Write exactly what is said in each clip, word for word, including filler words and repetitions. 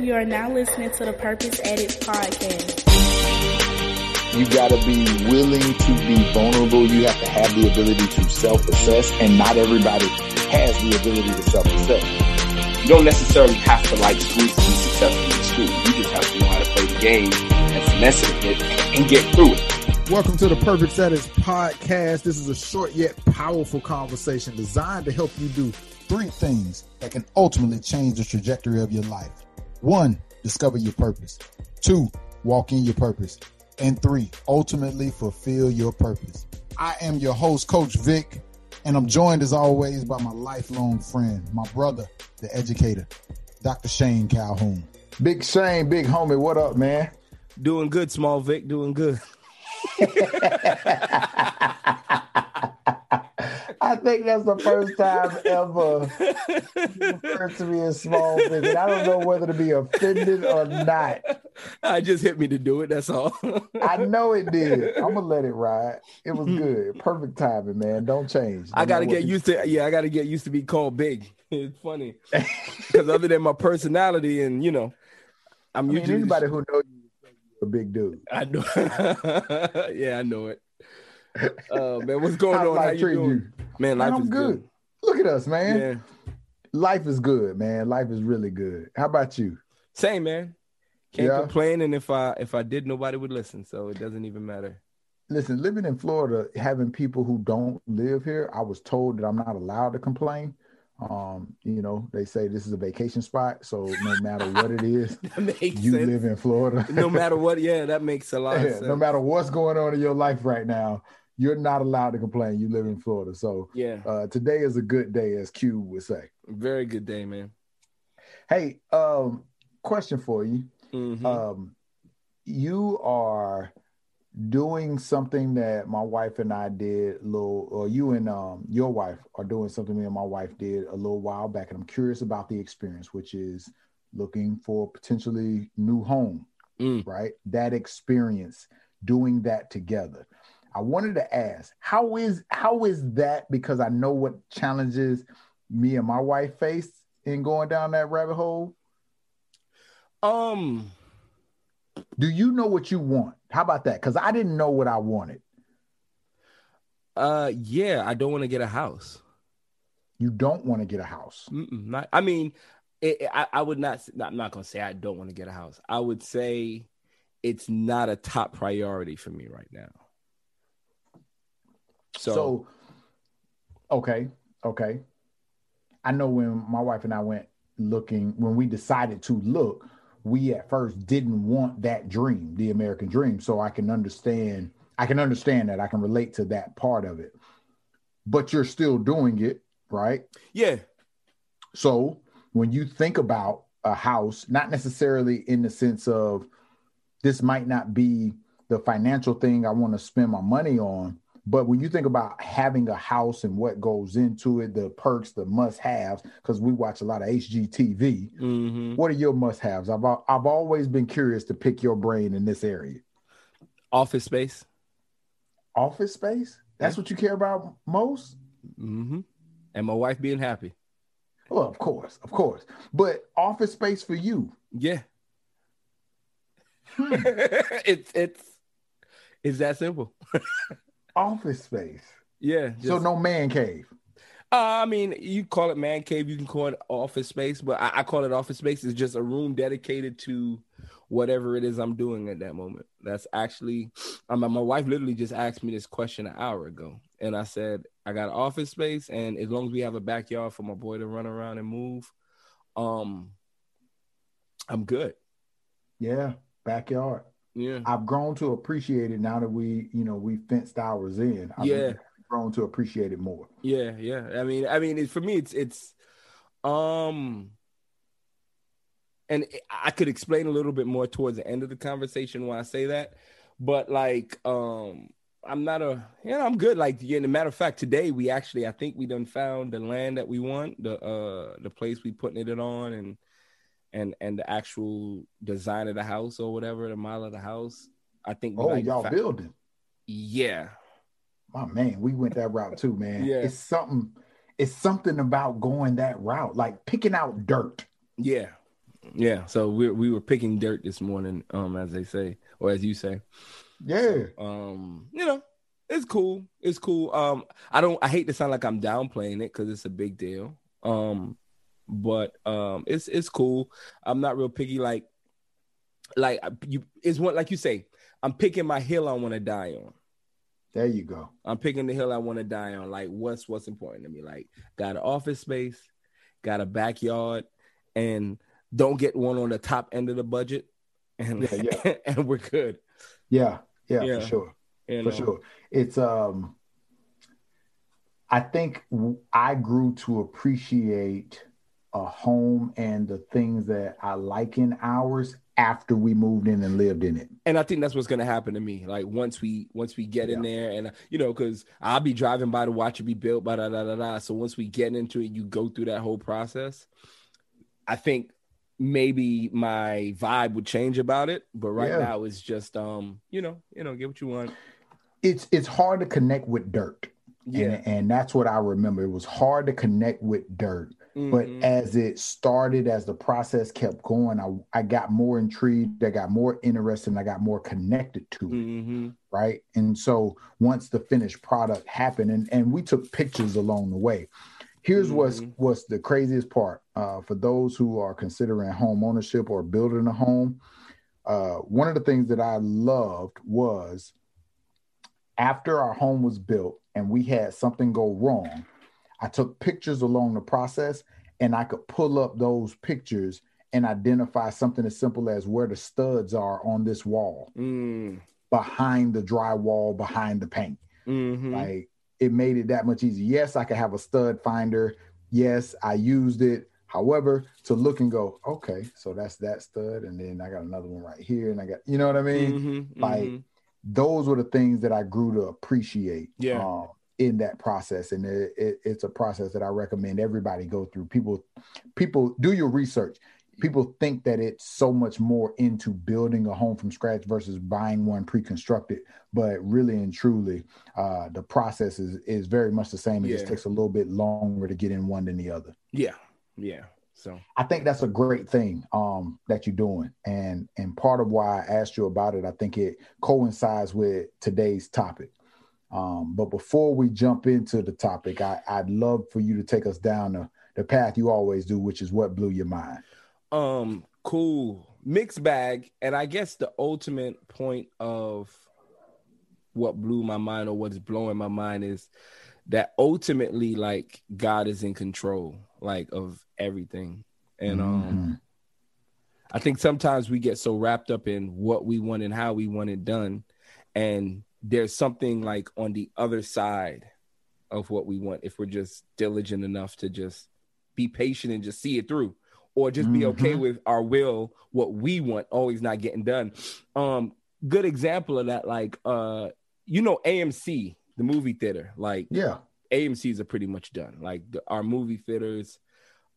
You are now listening to the Purpose Edits Podcast. You got to be willing to be vulnerable. You have to have the ability to self-assess, and not everybody has the ability to self-assess. You don't necessarily have to like school to be successful in school. You just have to know how to play the game and finesse it and get through it. Welcome to the Purpose Edits Podcast. This is a short yet powerful conversation designed to help you do three things that can ultimately change the trajectory of your life. One, discover your purpose. Two, walk in your purpose. And three, ultimately fulfill your purpose. I am your host, Coach Vic, and I'm joined as always by my lifelong friend, my brother, the educator, Doctor Shane Calhoun. Big Shane, big homie, what up, man? Doing good, small Vic, doing good. I think that's the first time ever you referred to me as small Vic. And I don't know whether to be offended or not. I just hit me to do it. That's all. I know it did. I'm gonna let it ride. It was good. Perfect timing, man. Don't change. Don't I gotta get used to. Yeah, I gotta get used to be called big. It's funny because other than my personality, and you know, I'm I mean, usually anybody who knows you, you're a big dude. I know. Yeah, I know it. Oh uh, man, what's going How's on? How you doing? You? Man, life man, is good. good. Look at us, man. Yeah. Life is good, man. Life is really good. How about you? Same, man. Can't yeah. complain, and if I if I did, nobody would listen, so it doesn't even matter. Listen, living in Florida, having people who don't live here, I was told that I'm not allowed to complain. Um, you know, they say this is a vacation spot, so no matter what it is, you sense. live in Florida. No matter what, yeah, that makes a lot yeah, of sense. No matter what's going on in your life right now, you're not allowed to complain. You live in Florida. So yeah. uh, today is a good day, as Q would say. Very good day, man. Hey, um, question for you. Mm-hmm. Um, you are doing something that my wife and I did a little, or you and um, your wife are doing something me and my wife did a little while back. And I'm curious about the experience, which is looking for potentially new home, mm. right? That experience, doing that together. I wanted to ask, how is how is that? Because I know what challenges me and my wife face in going down that rabbit hole. Um, do you know what you want? How about that? Because I didn't know what I wanted. Uh, yeah, I don't want to get a house. You don't want to get a house. Mm-mm, not, I mean, it, I I would not. I'm not gonna say I don't want to get a house. I would say it's not a top priority for me right now. So, so, okay, okay. I know when my wife and I went looking, when we decided to look, we at first didn't want that dream, the American dream. So I can understand, I can understand that. I can relate to that part of it. But you're still doing it, right? Yeah. So when you think about a house, not necessarily in the sense of this might not be the financial thing I want to spend my money on, but when you think about having a house and what goes into it, the perks, the must-haves, because we watch a lot of H G T V, mm-hmm. What are your must-haves? I've I've always been curious to pick your brain in this area. Office space. Office space? That's what you care about most? Mm-hmm. And my wife being happy. Well, of course, of course. But office space for you? Yeah. Hmm. it's it's it's that simple. Office space. Yeah. Just, so no man cave. Uh, I mean, you call it man cave. You can call it office space, but I, I call it office space. It's just a room dedicated to whatever it is I'm doing at that moment. That's actually, um, my wife literally just asked me this question an hour ago. And I said, I got office space. And as long as we have a backyard for my boy to run around and move, um, I'm good. Yeah. Backyard. Yeah, I've grown to appreciate it now that we, you know, we fenced ours in. I've yeah. grown to appreciate it more. Yeah, yeah. I mean, I mean, it, for me, it's it's, um, and I could explain a little bit more towards the end of the conversation when I say that, but like, um, I'm not a, you know, I'm good. Like, yeah, as a matter of fact, today we actually, I think we done found the land that we want, the uh, the place we putting it on, and. And and the actual design of the house or whatever, the model of the house, I think. Oh, like y'all fa- building? Yeah. My man, we went that route too, man. Yeah. It's something. It's something about going that route, like picking out dirt. Yeah. Yeah, so we we were picking dirt this morning, um, as they say, or as you say. Yeah. So, um, you know, it's cool. It's cool. Um, I don't. I hate to sound like I'm downplaying it because it's a big deal. Um, but um, it's it's cool. I'm not real picky. Like, like you, it's what like you say. I'm picking my hill I want to die on. There you go. I'm picking the hill I want to die on. Like, what's what's important to me? Like, got an office space, got a backyard, and don't get one on the top end of the budget, and yeah, yeah. and we're good. Yeah, yeah, yeah. for sure, you know. for sure. It's um, I think I grew to appreciate a home and the things that I like in ours after we moved in and lived in it. And I think that's what's going to happen to me. Like once we once we get yeah. in there, and you know, because I'll be driving by to watch it be built, blah, blah, blah, blah, blah. So once we get into it, you go through that whole process. I think maybe my vibe would change about it, but right yeah. now it's just, um, you know, you know, get what you want. It's, it's hard to connect with dirt. Yeah. And, and that's what I remember. It was hard to connect with dirt, mm-hmm. but as it started, as the process kept going, I, I got more intrigued. I got more interested and I got more connected to it. Mm-hmm. Right. And so once the finished product happened, and, and we took pictures along the way. Here's mm-hmm. what's what's the craziest part uh, for those who are considering home ownership or building a home. Uh, one of the things that I loved was after our home was built and we had something go wrong, I took pictures along the process and I could pull up those pictures and identify something as simple as where the studs are on this wall, mm. behind the drywall, behind the paint. Mm-hmm. Like, it made it that much easier. Yes, I could have a stud finder. Yes, I used it. However, to look and go, okay, so that's that stud. And then I got another one right here. And I got, you know what I mean? Mm-hmm, like mm-hmm. those were the things that I grew to appreciate yeah. um, in that process. And it, it, it's a process that I recommend everybody go through. People, people do your research. People think that it's so much more into building a home from scratch versus buying one pre-constructed, but really and truly, uh, the process is, is very much the same. It yeah. just takes a little bit longer to get in one than the other. Yeah. Yeah. So I think that's a great thing um, that you're doing. And, and part of why I asked you about it, I think it coincides with today's topic. Um, but before we jump into the topic, I, I'd love for you to take us down the, the path you always do, which is what blew your mind. Um, cool. Mixed bag. And I guess the ultimate point of what blew my mind or what's blowing my mind is that ultimately, like, God is in control, like, of everything. And um, mm-hmm. I think sometimes we get so wrapped up in what we want and how we want it done. And there's something like on the other side of what we want, if we're just diligent enough to just be patient and just see it through. Or just be okay mm-hmm. with our will, what we want, always not getting done. Um, good example of that, like, uh, you know, A M C, the movie theater, like, yeah, A M Cs are pretty much done. Like, the, our movie theaters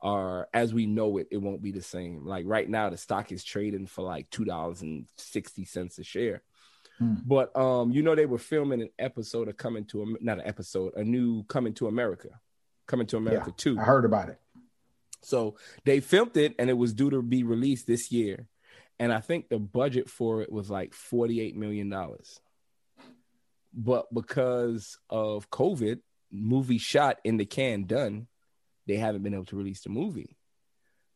are, as we know it, it won't be the same. Like, right now, the stock is trading for like two dollars and sixty cents a share. Mm. But, um, you know, they were filming an episode of Coming to, not an episode, a new Coming to America, Coming to America yeah, two. I heard about it. So they filmed it and it was due to be released this year. And I think the budget for it was like forty-eight million dollars. But because of COVID, movie shot in the can done, they haven't been able to release the movie.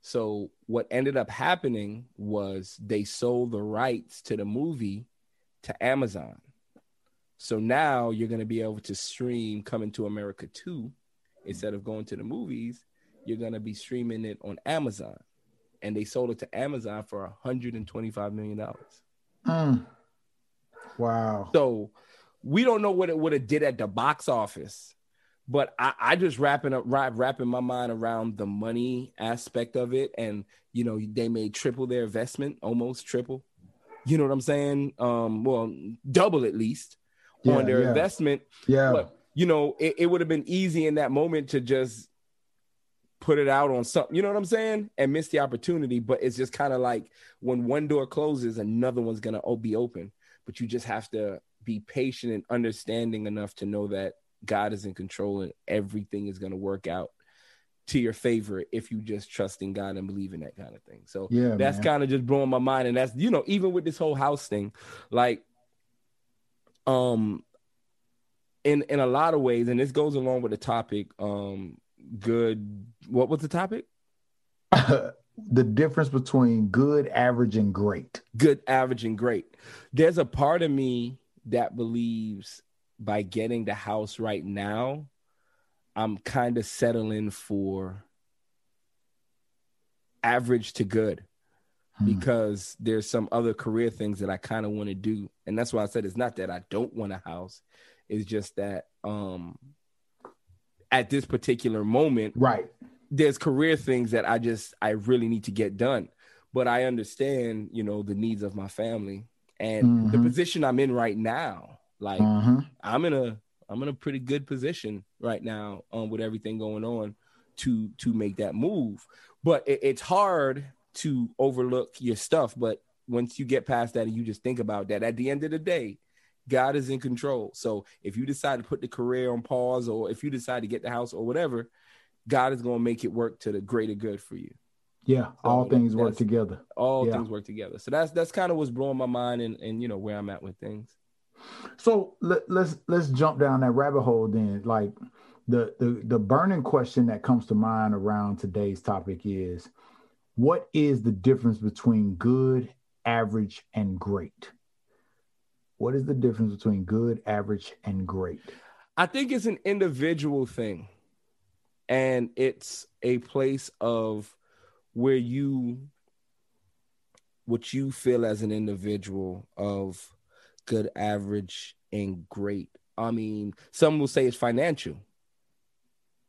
So what ended up happening was they sold the rights to the movie to Amazon. So now you're going to be able to stream Coming to America two instead of going to the movies. You're going to be streaming it on Amazon. And they sold it to Amazon for one hundred twenty-five million dollars. Mm. Wow. So we don't know what it would have did at the box office, but I, I just wrapping up, wrapping my mind around the money aspect of it. And, you know, they made triple their investment, almost triple, you know what I'm saying? Um, well, double at least yeah, on their yeah. investment. Yeah. But, you know, it, it would have been easy in that moment to just put it out on something, you know what I'm saying? And miss the opportunity. But it's just kind of like when one door closes, another one's going to be open, but you just have to be patient and understanding enough to know that God is in control and everything is going to work out to your favor if you just trust in God and believe in that kind of thing. So yeah, that's kind of just blowing my mind. And that's, you know, even with this whole house thing, like, um, in, in a lot of ways, and this goes along with the topic, um, good. What was the topic? The difference between good, average, and great. Good, average, and great. There's a part of me that believes by getting the house right now, I'm kind of settling for average to good hmm. because there's some other career things that I kind of want to do. And that's why I said, it's not that I don't want a house. It's just that um, at this particular moment, right, there's career things that I just, I really need to get done. But I understand, you know, the needs of my family and mm-hmm. the position I'm in right now. Like mm-hmm. I'm in a, I'm in a pretty good position right now um, with everything going on to, to make that move. But it, it's hard to overlook your stuff. But once you get past that and you just think about that, at the end of the day, God is in control. So if you decide to put the career on pause, or if you decide to get the house or whatever, God is going to make it work to the greater good for you. Yeah. So all things work together. All yeah. things work together. So that's, that's kind of what's blowing my mind and, and, you know, where I'm at with things. So let, let's, let's jump down that rabbit hole then. Like the, the, the burning question that comes to mind around today's topic is, what is the difference between good, average, and great? What is the difference between good, average, and great? I think it's an individual thing. And it's a place of where you, what you feel as an individual of good, average, and great. I mean, some will say it's financial.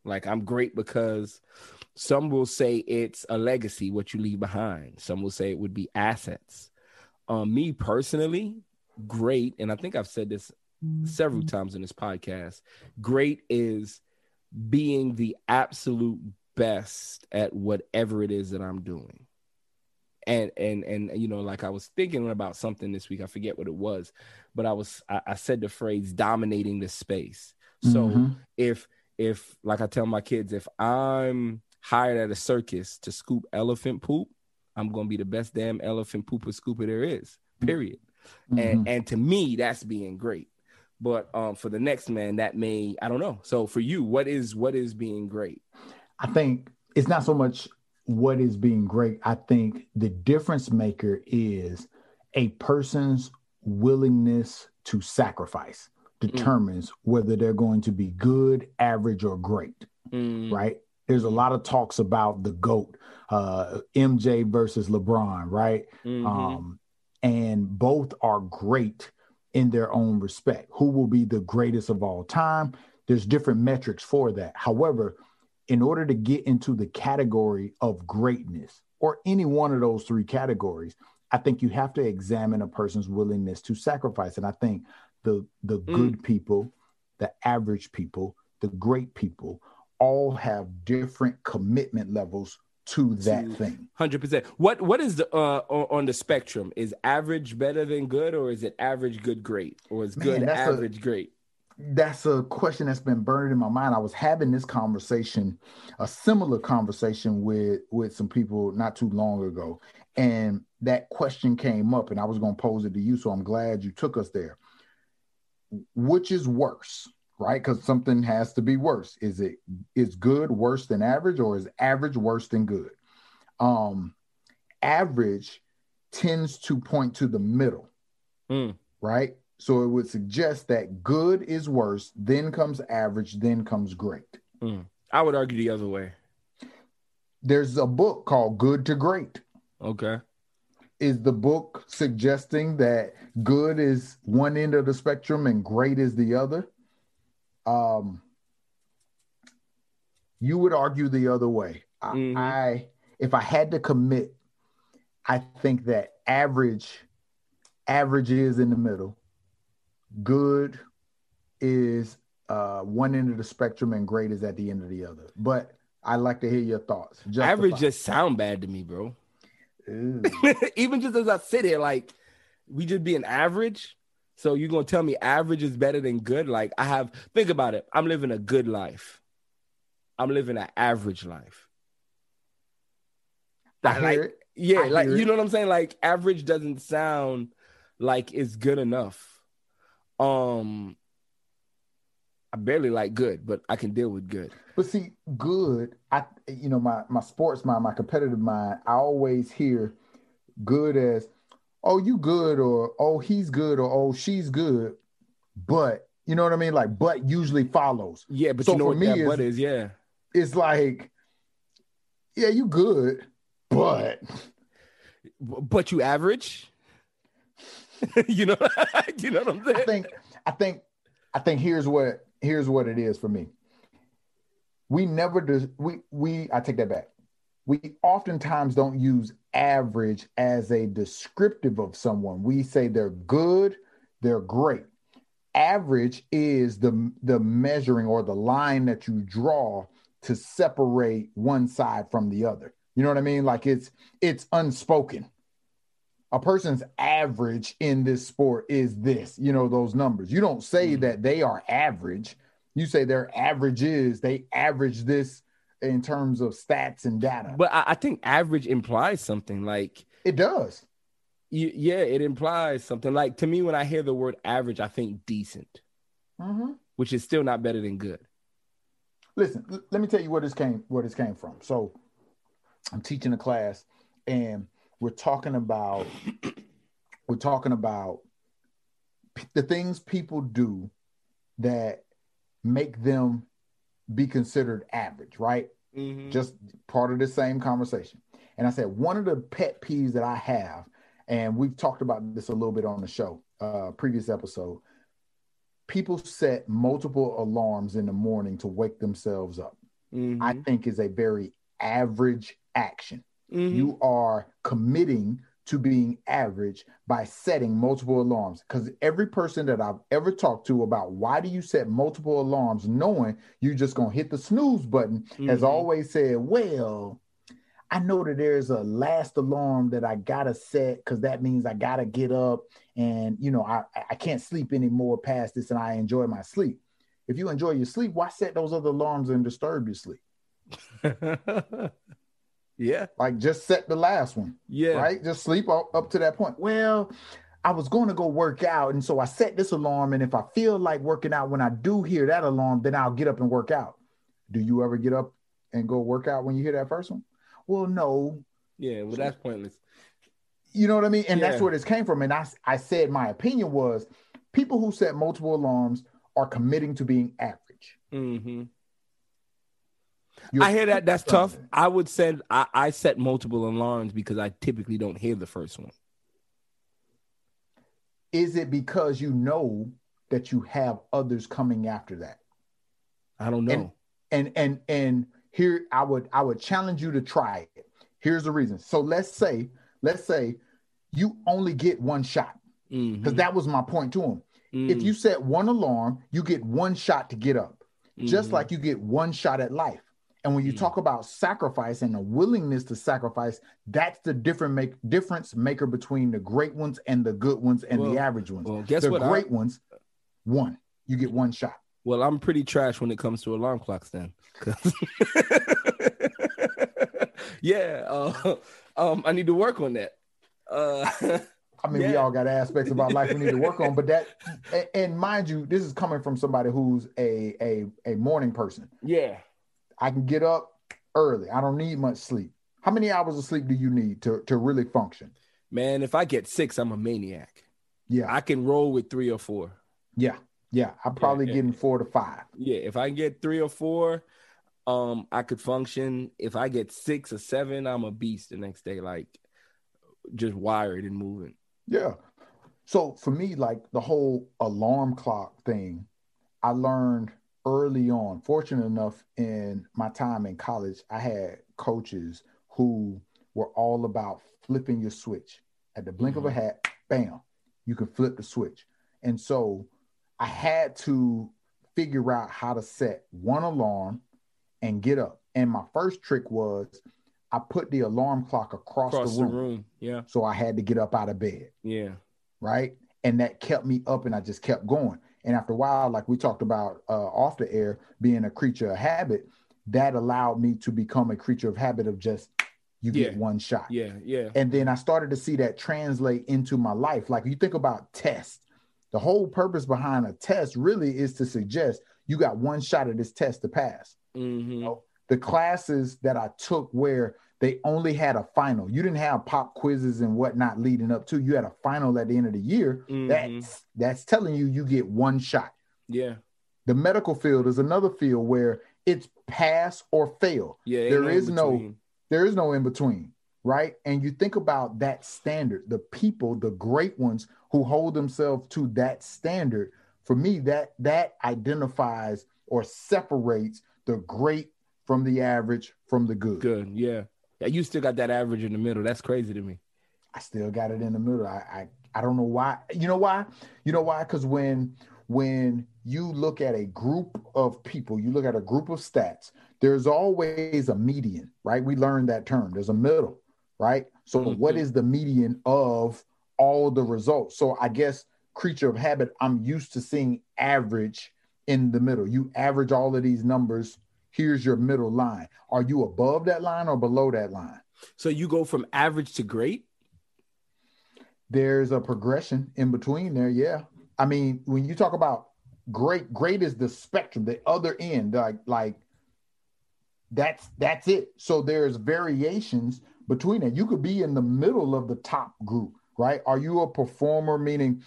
Like, I'm great because some will say it's a legacy, what you leave behind. Some will say it would be assets. Um, me personally, great, and I think I've said this several times in this podcast, great is being the absolute best at whatever it is that I'm doing. And, and, and, you know, like I was thinking about something this week, I forget what it was, but I was, I, I said the phrase dominating the space. So mm-hmm. if, if, like I tell my kids, if I'm hired at a circus to scoop elephant poop, I'm going to be the best damn elephant pooper scooper there is, period. Mm-hmm. And, and to me, that's being great. But um, for the next man, that may, I don't know. So for you, what is what is being great? I think it's not so much what is being great. I think the difference maker is a person's willingness to sacrifice determines mm. whether they're going to be good, average, or great, mm. right? There's a lot of talks about the GOAT, uh, M J versus LeBron, right? Mm-hmm. Um, and both are great in their own respect. Who will be the greatest of all time? There's different metrics for that. However, in order to get into the category of greatness or any one of those three categories, I think you have to examine a person's willingness to sacrifice. And I think the, the mm. good people, the average people, the great people all have different commitment levels to that thing. one hundred percent. What what is the uh on the spectrum? Is average better than good, or is it average good great, or is Man, good average a, great? That's a question that's been burning in my mind. I was having this conversation, a similar conversation with with some people not too long ago, and that question came up, and I was going to pose it to you, so I'm glad you took us there. Which is worse? Right? Because something has to be worse. Is it is good worse than average, or is average worse than good? Um, average tends to point to the middle, mm. right? So it would suggest that good is worse, then comes average, then comes great. Mm. I would argue the other way. There's a book called Good to Great. Okay. Is the book suggesting that good is one end of the spectrum and great is the other? Um, you would argue the other way. I, mm-hmm. I, if I had to commit, I think that average, average is in the middle. Good is uh, one end of the spectrum, and great is at the end of the other. But I'd like to hear your thoughts. Justify. Average just sound bad to me, bro. Even just as I sit here, like we just being average. So you're going to tell me average is better than good? Like I have, think about it. I'm living a good life. I'm living an average life. I like, it. Yeah, I like, you know what I'm saying? Like, average doesn't sound like it's good enough. Um, I barely like good, but I can deal with good. But see, good, I, you know, my, my sports mind, my competitive mind, I always hear good as, oh, you good, or, oh, he's good, or, oh, she's good. But, you know what I mean? Like, but usually follows. Yeah, but so you know what that but is, yeah. It's like, yeah, you good, but. But you average? you know you know what I'm saying? I think, I think, I think here's what, here's what it is for me. We never, do, we, we, I take that back. We oftentimes don't use average as a descriptive of someone. We say they're good, they're great. Average is the, the measuring or the line that you draw to separate one side from the other. You know what I mean? Like it's, it's unspoken. A person's average in this sport is this, you know, those numbers. You don't say mm-hmm. that they are average. You say their average is, they average this in terms of stats and data. But I, I think average implies something like. It does. You, yeah, it implies something. Like, to me, when I hear the word average, I think decent, mm-hmm. which is still not better than good. Listen, l- let me tell you where this came, where this came from. So I'm teaching a class and we're talking about, we're talking about p- the things people do that make them be considered average, right? Mm-hmm. Just part of the same conversation. And I said, one of the pet peeves that I have, and we've talked about this a little bit on the show, uh, previous episode, people set multiple alarms in the morning to wake themselves up. Mm-hmm. I think is a very average action. Mm-hmm. You are committing to being average by setting multiple alarms. Because every person that I've ever talked to about why do you set multiple alarms knowing you're just going to hit the snooze button mm-hmm. has always said, well, I know that there's a last alarm that I got to set because that means I got to get up and, you know, I, I can't sleep anymore past this and I enjoy my sleep. If you enjoy your sleep, why set those other alarms and disturb your sleep? Yeah. Like just set the last one. Yeah. Right. Just sleep up, up to that point. Well, I was going to go work out. And so I set this alarm. And if I feel like working out, when I do hear that alarm, then I'll get up and work out. Do you ever get up and go work out when you hear that first one? Well, no. Yeah. Well, that's pointless. You know what I mean? And yeah. that's where this came from. And I, I said, my opinion was people who set multiple alarms are committing to being average. Mm-hmm. You're I hear that. That's tough. I would say I, I set multiple alarms because I typically don't hear the first one. Is it because you know that you have others coming after that? I don't know. And and and, and here I would I would challenge you to try it. Here's the reason. So let's say let's say you only get one shot because mm-hmm. that was my point to him. Mm-hmm. If you set one alarm, you get one shot to get up, mm-hmm. just like you get one shot at life. And when you mm. talk about sacrifice and a willingness to sacrifice, that's the different make difference maker between the great ones and the good ones and well, the average ones. Well, guess the what great I, ones, one. You get one shot. Well, I'm pretty trash when it comes to alarm clocks then. yeah. Uh, um, I need to work on that. Uh, I mean, yeah. we all got aspects of our life we need to work on, but that, and, and mind you, this is coming from somebody who's a, a, a morning person. Yeah. I can get up early. I don't need much sleep. How many hours of sleep do you need to, to really function? Man, if I get six, I'm a maniac. Yeah. I can roll with three or four. Yeah. Yeah. I'm probably yeah, yeah. getting four to five. Yeah. If I can get three or four, um, I could function. If I get six or seven, I'm a beast the next day, like just wired and moving. Yeah. So for me, like the whole alarm clock thing, I learned early on, fortunate enough in my time in college, I had coaches who were all about flipping your switch. At the blink mm-hmm. of a hat, bam, you can flip the switch. And so I had to figure out how to set one alarm and get up. And my first trick was I put the alarm clock across, across the room. The room. Yeah. So I had to get up out of bed. Yeah. Right. And that kept me up and I just kept going. And after a while, like we talked about uh, off the air, being a creature of habit, that allowed me to become a creature of habit of just, you yeah. get one shot. Yeah, yeah. And then I started to see that translate into my life. Like, you think about tests. The whole purpose behind a test really is to suggest you got one shot at this test to pass. Mm-hmm. You know, the classes that I took where they only had a final, you didn't have pop quizzes and whatnot leading up to, you had a final at the end of the year. Mm-hmm. That's, that's telling you, you get one shot. Yeah. The medical field is another field where it's pass or fail. Yeah. There is no, there is no in between. Right. And you think about that standard, the people, the great ones who hold themselves to that standard. For me, that, that identifies or separates the great from the average, from the good. Good. Yeah. Yeah. You still got that average in the middle. That's crazy to me. I still got it in the middle. I, I, I don't know why, you know why, you know why? Cause when, when you look at a group of people, you look at a group of stats, there's always a median, right? We learned that term. There's a middle. Right. So mm-hmm. what is the median of all the results? So I guess creature of habit, I'm used to seeing average in the middle. You average all of these numbers. Here's your middle line. Are you above that line or below that line? So you go from average to great? There's a progression in between there. Yeah. I mean, when you talk about great, great is the spectrum, the other end, like, like that's, that's it. So there's variations between it. You could be in the middle of the top group, right? Are you a performer? Meaning,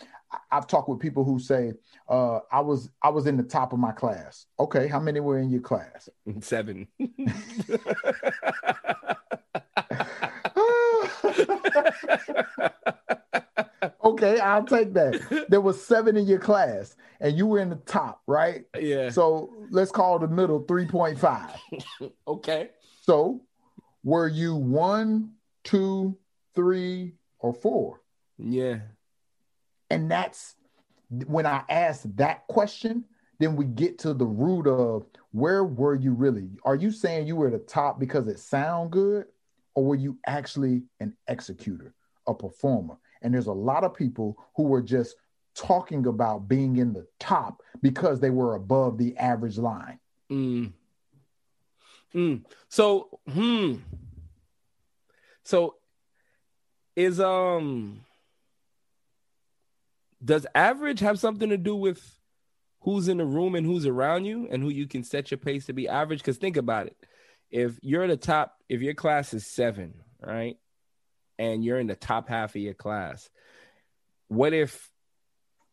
I've talked with people who say, uh, I was I was in the top of my class. Okay, how many were in your class? Seven. Okay, I'll take that. There was seven in your class and you were in the top, right? Yeah. So let's call the middle three point five. Okay. So were you one, two, three, or four? Yeah. And that's when I ask that question, then we get to the root of where were you really? Are you saying you were at the top because it sound good? Or were you actually an executor, a performer? And there's a lot of people who were just talking about being in the top because they were above the average line. Mm. Mm. So, hmm. So is, um, does average have something to do with who's in the room and who's around you and who you can set your pace to be average? Because think about it. If you're at the top, if your class is seven, right? And you're in the top half of your class. What if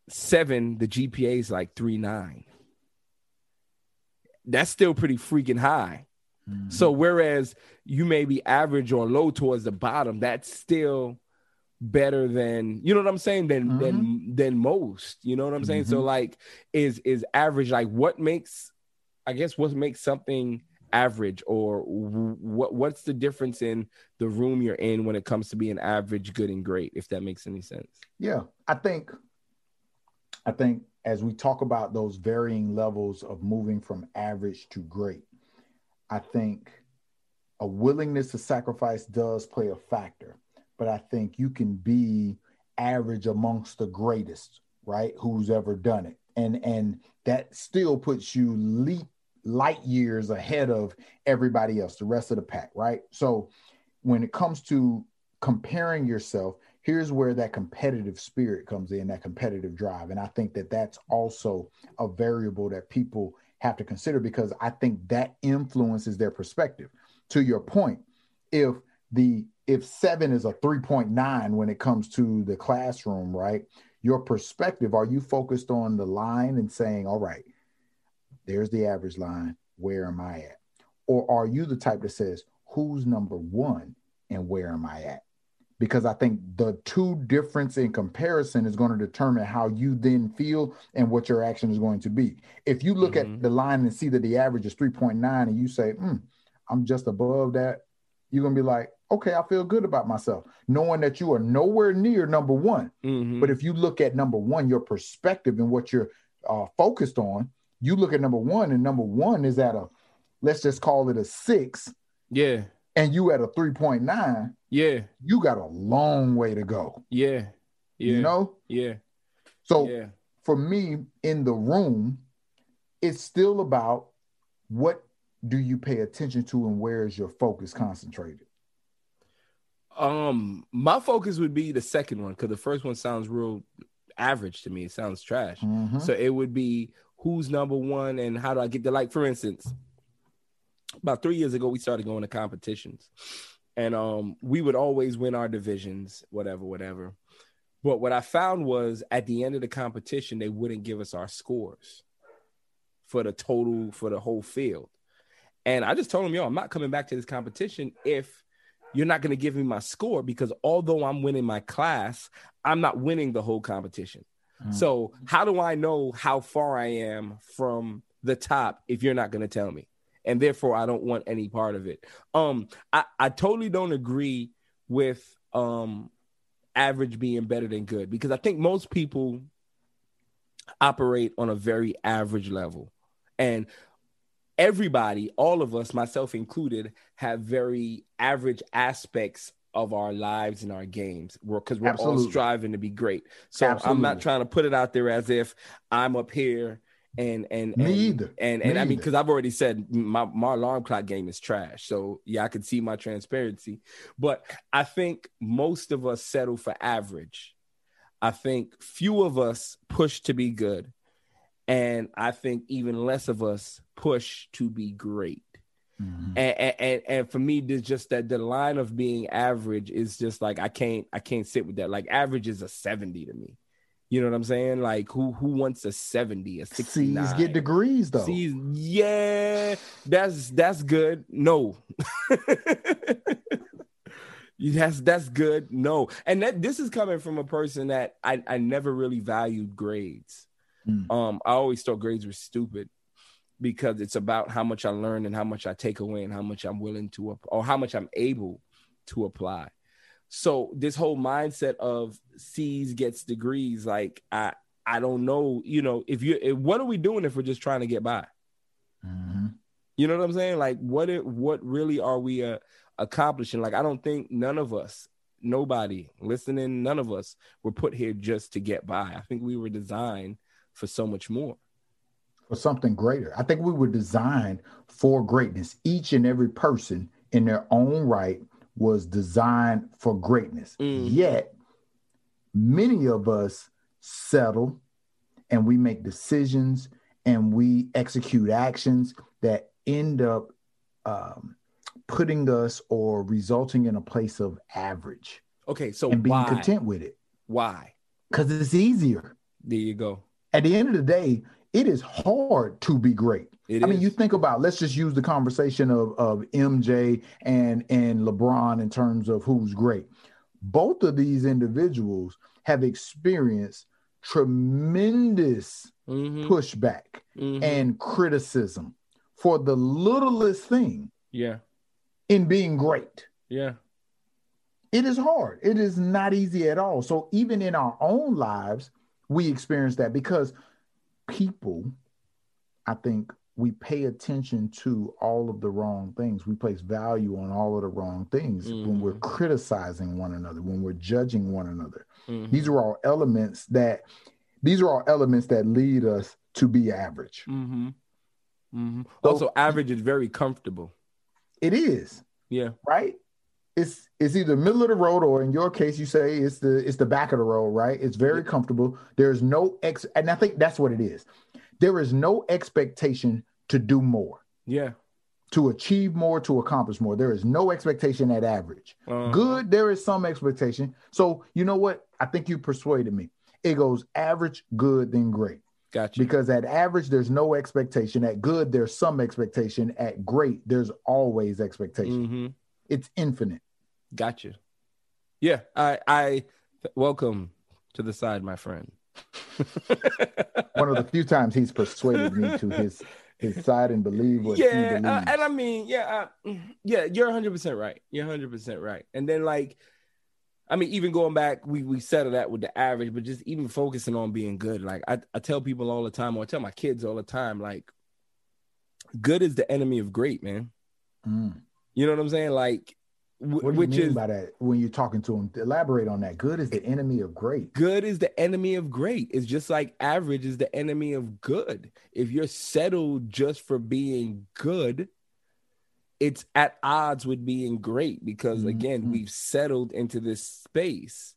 seven, the G P A is like three, nine? That's still pretty freaking high. Mm-hmm. So whereas you may be average or low towards the bottom, that's still better than, you know what I'm saying? Than, mm-hmm. than, than most, you know what I'm saying? Mm-hmm. So like is, is average, like what makes, I guess what makes something average, or what what's the difference in the room you're in when it comes to being average, good, and great, if that makes any sense? Yeah, I think, I think as we talk about those varying levels of moving from average to great, I think a willingness to sacrifice does play a factor, but I think you can be average amongst the greatest, right? Who's ever done it. And, and that still puts you leap light years ahead of everybody else, the rest of the pack, right? So when it comes to comparing yourself, here's where that competitive spirit comes in, that competitive drive. And I think that that's also a variable that people have to consider, because I think that influences their perspective. To your point, if the if seven is a three point nine when it comes to the classroom, right? Your perspective, are you focused on the line and saying, all right, there's the average line, where am I at? Or are you the type that says, who's number one and where am I at? Because I think the two difference in comparison is going to determine how you then feel and what your action is going to be. If you look mm-hmm. at the line and see that the average is three point nine and you say, mm, I'm just above that, you're going to be like, okay, I feel good about myself, knowing that you are nowhere near number one. Mm-hmm. But if you look at number one, your perspective and what you're uh, focused on, you look at number one, and number one is at a, let's just call it a six. Yeah. And you at a three point nine. Yeah. You got a long way to go. Yeah. Yeah. You know? Yeah. So yeah. For me in the room, it's still about what do you pay attention to, and where is your focus concentrated? Um, my focus would be the second one, because the first one sounds real average to me. It sounds trash. Mm-hmm. So it would be who's number one and how do I get there? Like, for instance, about three years ago, we started going to competitions, and um, we would always win our divisions, whatever, whatever. But what I found was at the end of the competition, they wouldn't give us our scores for the total, for the whole field. And I just told them, yo, I'm not coming back to this competition if you're not going to give me my score, because although I'm winning my class, I'm not winning the whole competition. Mm. So how do I know how far I am from the top if you're not going to tell me? And therefore, I don't want any part of it. Um, I, I totally don't agree with um, average being better than good, because I think most people operate on a very average level. And everybody, all of us, myself included, have very average aspects of our lives and our games, because we're, we're all striving to be great. So Absolutely. I'm not trying to put it out there as if I'm up here and and and Me and, and, and Me I mean, because I've already said my, my alarm clock game is trash. So yeah, I can see my transparency, but I think most of us settle for average. I think few of us push to be good. And I think even less of us push to be great. Mm-hmm. And, and and for me, there's just that the line of being average is just like, I can't, I can't sit with that. Like, average is a seventy to me. You know what I'm saying? Like, who who wants a seventy, a sixty-nine? C's get degrees though. C's, yeah, that's that's good. No. That's that's good. No. And that this is coming from a person that I, I never really valued grades. Mm. Um, I always thought grades were stupid, because it's about how much I learn and how much I take away and how much I'm willing to, up- or how much I'm able to apply. So this whole mindset of C's gets degrees, like, I, I don't know, you know, if you, if, what are we doing if we're just trying to get by? Mm-hmm. You know what I'm saying? Like, what, it, what really are we uh, accomplishing? Like, I don't think none of us, nobody listening, none of us were put here just to get by. I think we were designed for so much more. For something greater. I think we were designed for greatness. Each and every person in their own right was designed for greatness. Mm. Yet many of us settle, and we make decisions, and we execute actions that end up um, putting us or resulting in a place of average. Okay, so and being why? Content with it. Why? Because it's easier. There you go. At the end of the day, it is hard to be great. It I mean, is. You think about, let's just use the conversation of, of M J and, and LeBron in terms of who's great. Both of these individuals have experienced tremendous mm-hmm. pushback mm-hmm. and criticism for the littlest thing yeah. in being great. Yeah. It is hard. It is not easy at all. So even in our own lives, we experience that, because people, I think, we pay attention to all of the wrong things. We place value on all of the wrong things mm-hmm. when we're criticizing one another, when we're judging one another. Mm-hmm. These are all elements that these are all elements that lead us to be average. Mm-hmm. Mm-hmm. So, also, average is very comfortable. It is. Yeah. Right? It's it's either middle of the road, or in your case, you say it's the it's the back of the road, right? It's very yeah. comfortable. There's no ex, and I think that's what it is. There is no expectation to do more, yeah, to achieve more, to accomplish more. There is no expectation at average. Uh-huh. Good, there is some expectation. So you know what? I think you persuaded me. It goes average, good, then great. Gotcha. Because at average, there's no expectation. At good, there's some expectation. At great, there's always expectation. Mm-hmm. It's infinite. Gotcha. Yeah, I, I welcome to the side, my friend. One of the few times he's persuaded me to his his side and believe what yeah, he believes. Yeah, uh, and I mean, yeah, uh, yeah, you're one hundred percent right. You're one hundred percent right. And then, like, I mean, even going back, we we settled that with the average, but just even focusing on being good. Like, I, I tell people all the time, or I tell my kids all the time, like, good is the enemy of great, man. Mm. You know what I'm saying? Like, W- what do you which mean is, by that when you're talking to them? Elaborate on that. Good is the enemy of great. Good is the enemy of great. It's just like average is the enemy of good. If you're settled just for being good, it's at odds with being great because, mm-hmm. again, we've settled into this space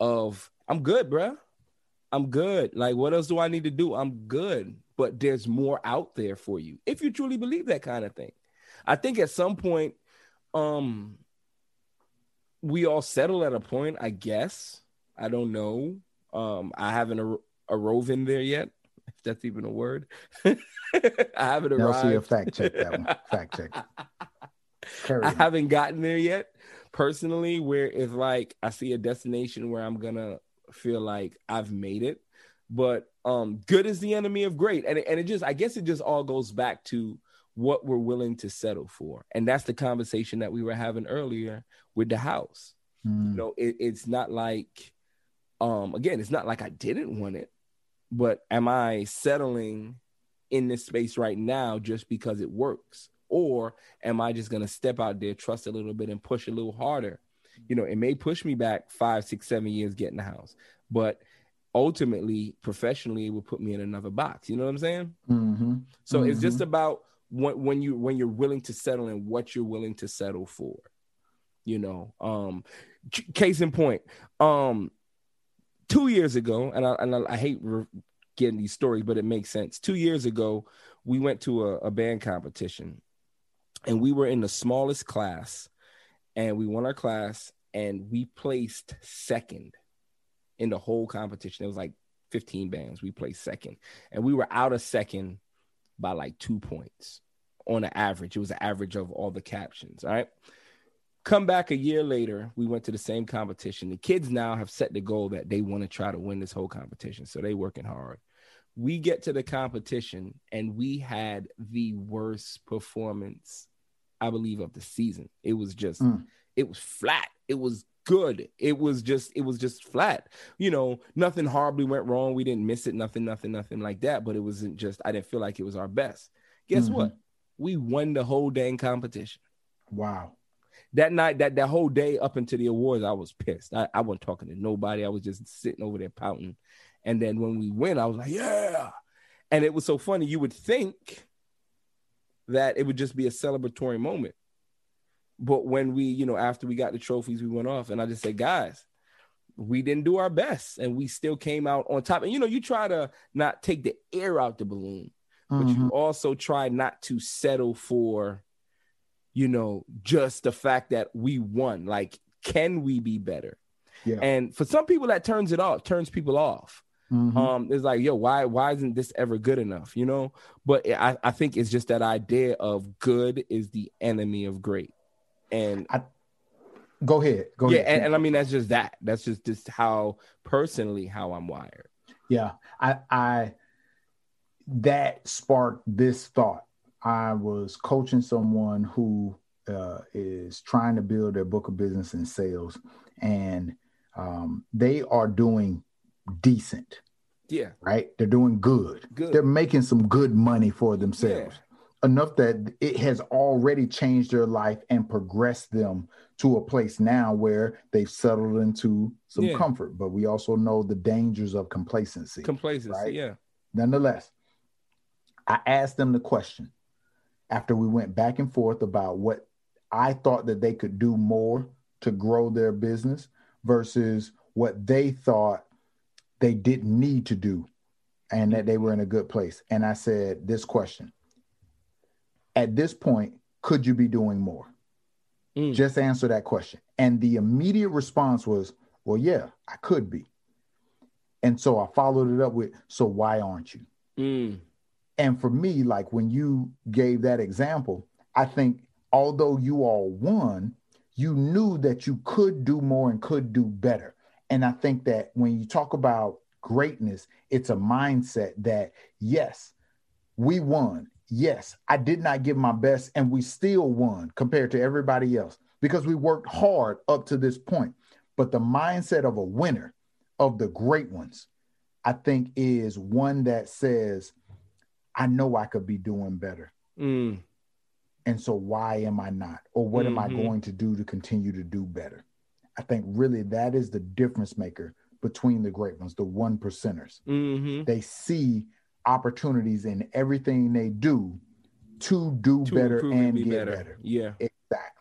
of I'm good, bro. I'm good. Like, what else do I need to do? I'm good. But there's more out there for you if you truly believe that kind of thing. I think at some point, um, we all settle at a point, I guess. I don't know. Um, I haven't ar- arrove in there yet. If that's even a word. I haven't arrived. I'll see you fact check that one. Fact check. Carry I on. Haven't gotten there yet, personally, where it's like I see a destination where I'm going to feel like I've made it. But um, good is the enemy of great. And, and it just, I guess it just all goes back to what we're willing to settle for. And that's the conversation that we were having earlier with the house. Mm. You know, it, it's not like, um, again, it's not like I didn't want it. But am I settling in this space right now just because it works? Or am I just going to step out there, trust a little bit and push a little harder? You know, it may push me back five, six, seven years getting the house, but ultimately, professionally, it will put me in another box. You know what I'm saying? Mm-hmm. So mm-hmm. it's just about when, when, you, when you're willing to settle and what you're willing to settle for, you know, um, case in point, um, Two years ago, and I, and I, I hate re- getting these stories, but it makes sense. Two years ago, we went to a, a band competition, and we were in the smallest class, and we won our class, and we placed second in the whole competition. It was like fifteen bands. We placed second, and we were out of second by like two points on an average. It was an average of all the captions, all right? Come back a year later, we went to the same competition. The kids now have set the goal that they want to try to win this whole competition, so they're working hard. We get to the competition, and we had the worst performance, I believe, of the season. It was just, mm. it was flat. It was good. It was just, it was just flat. You know, nothing horribly went wrong. We didn't miss it, nothing, nothing, nothing like that, but it wasn't just, I didn't feel like it was our best. Guess mm-hmm. what? We won the whole dang competition. Wow. That night, that, that whole day up into the awards, I was pissed. I, I wasn't talking to nobody. I was just sitting over there pouting. And then when we went, I was like, yeah. And it was so funny. You would think that it would just be a celebratory moment. But when we, you know, after we got the trophies, we went off. And I just said, guys, we didn't do our best. And we still came out on top. And, you know, you try to not take the air out the balloon. Mm-hmm. But you also try not to settle for, you know, just the fact that we won, like, can we be better? Yeah. And for some people that turns it off, turns people off. Mm-hmm. Um, it's like, yo, why, why isn't this ever good enough? You know, but I, I think it's just that idea of good is the enemy of great. And I, go ahead. Go yeah, ahead. And, and I mean, that's just that, that's just, just how personally, how I'm wired. Yeah. I, I, that sparked this thought. I was coaching someone who uh, is trying to build their book of business in sales, and um, they are doing decent. Yeah. Right? They're doing good. good. They're making some good money for themselves, yeah. enough that it has already changed their life and progressed them to a place now where they've settled into some yeah. comfort. But we also know the dangers of complacency. Complacency, right? yeah. Nonetheless, I asked them the question. After we went back and forth about what I thought that they could do more to grow their business versus what they thought they didn't need to do and that they were in a good place. And I said this question, at this point, could you be doing more? Mm. Just answer that question. And the immediate response was, well, yeah, I could be. And so I followed it up with, so why aren't you? Mm. And for me, like when you gave that example, I think although you all won, you knew that you could do more and could do better. And I think that when you talk about greatness, it's a mindset that, yes, we won. Yes, I did not give my best and we still won compared to everybody else because we worked hard up to this point. But the mindset of a winner, of the great ones, I think is one that says, I know I could be doing better. Mm. And so why am I not? Or what mm-hmm. am I going to do to continue to do better? I think really that is the difference maker between the great ones, the one percenters. Mm-hmm. They see opportunities in everything they do to do to better and be get better. better. Yeah, exactly.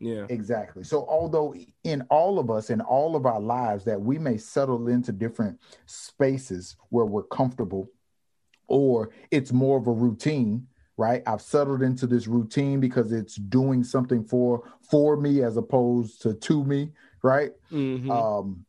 Yeah, exactly. So although in all of us, in all of our lives, that we may settle into different spaces where we're comfortable, or it's more of a routine, right? I've settled into this routine because it's doing something for, for me as opposed to to me, right? Mm-hmm. Um,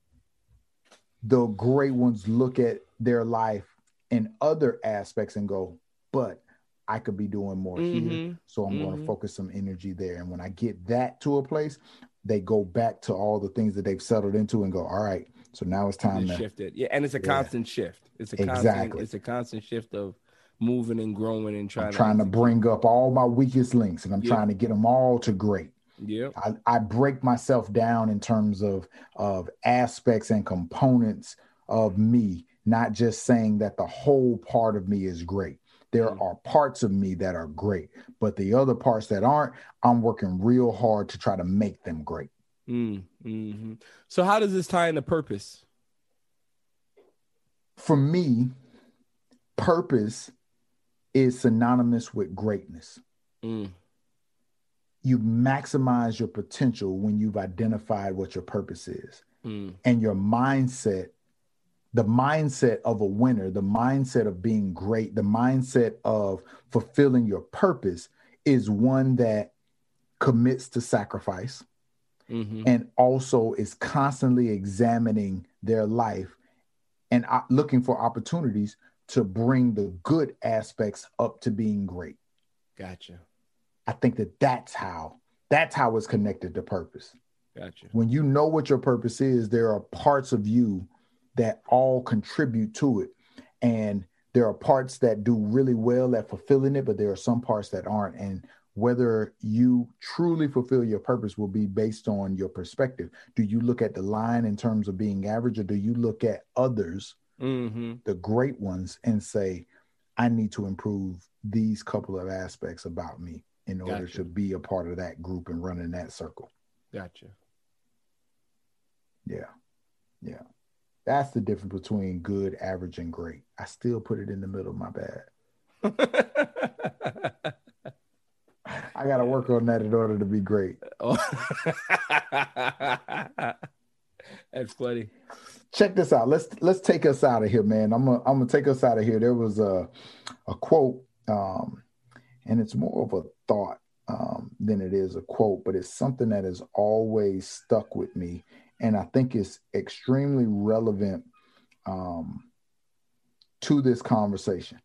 the great ones look at their life in other aspects and go, but I could be doing more mm-hmm. here. So I'm mm-hmm. going to focus some energy there. And when I get that to a place, they go back to all the things that they've settled into and go, all right, so now it's time to shift it. Yeah. And it's a yeah. constant shift. It's a exactly. constant, it's a constant shift of moving and growing and trying, I'm trying to, to bring up all my weakest links, and I'm yeah. trying to get them all to great. Yeah. I, I break myself down in terms of, of aspects and components of me, not just saying that the whole part of me is great. There mm. are parts of me that are great, but the other parts that aren't, I'm working real hard to try to make them great. Mm, mm-hmm. So how does this tie into purpose? For me, purpose is synonymous with greatness. Mm. You maximize your potential when you've identified what your purpose is. Mm. And your mindset, the mindset of a winner, the mindset of being great, the mindset of fulfilling your purpose is one that commits to sacrifice. Mm-hmm. And also is constantly examining their life and uh, looking for opportunities to bring the good aspects up to being great. Gotcha. I think that that's how, that's how it's connected to purpose. Gotcha. When you know what your purpose is, there are parts of you that all contribute to it. And there are parts that do really well at fulfilling it, but there are some parts that aren't. And whether you truly fulfill your purpose will be based on your perspective. Do you look at the line in terms of being average, or do you look at others, mm-hmm. the great ones, and say, I need to improve these couple of aspects about me in gotcha. Order to be a part of that group and run in that circle. Gotcha. Yeah. Yeah. That's the difference between good, average, and great. I still put it in the middle, my bad. I got to work on that in order to be great. Oh. That's funny. Check this out. Let's let's take us out of here, man. I'm gonna I'm gonna take us out of here. There was a a quote, um, and it's more of a thought um, than it is a quote, but it's something that has always stuck with me, and I think it's extremely relevant um, to this conversation.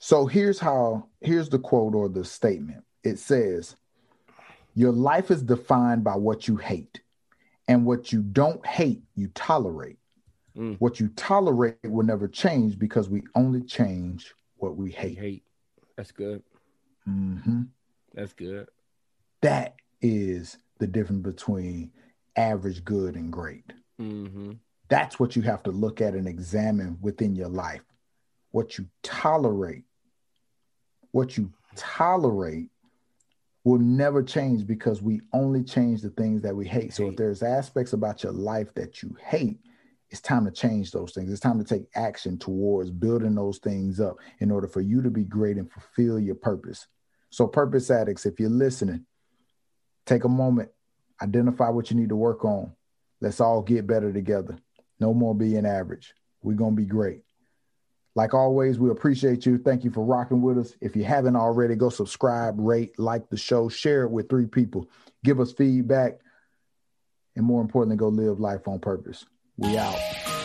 So here's how, here's the quote or the statement. It says, your life is defined by what you hate, and what you don't hate, you tolerate. Mm. What you tolerate will never change because we only change what we hate. hate. That's good. Mm-hmm. That's good. That is the difference between average, good, and great. Mm-hmm. That's what you have to look at and examine within your life. What you tolerate. What you tolerate will never change because we only change the things that we hate. So if there's aspects about your life that you hate, it's time to change those things. It's time to take action towards building those things up in order for you to be great and fulfill your purpose. So purpose addicts, if you're listening, take a moment, identify what you need to work on. Let's all get better together. No more being average. We're going to be great. Like always, we appreciate you. Thank you for rocking with us. If you haven't already, go subscribe, rate, like the show, share it with three people, give us feedback, and more importantly, go live life on purpose. We out.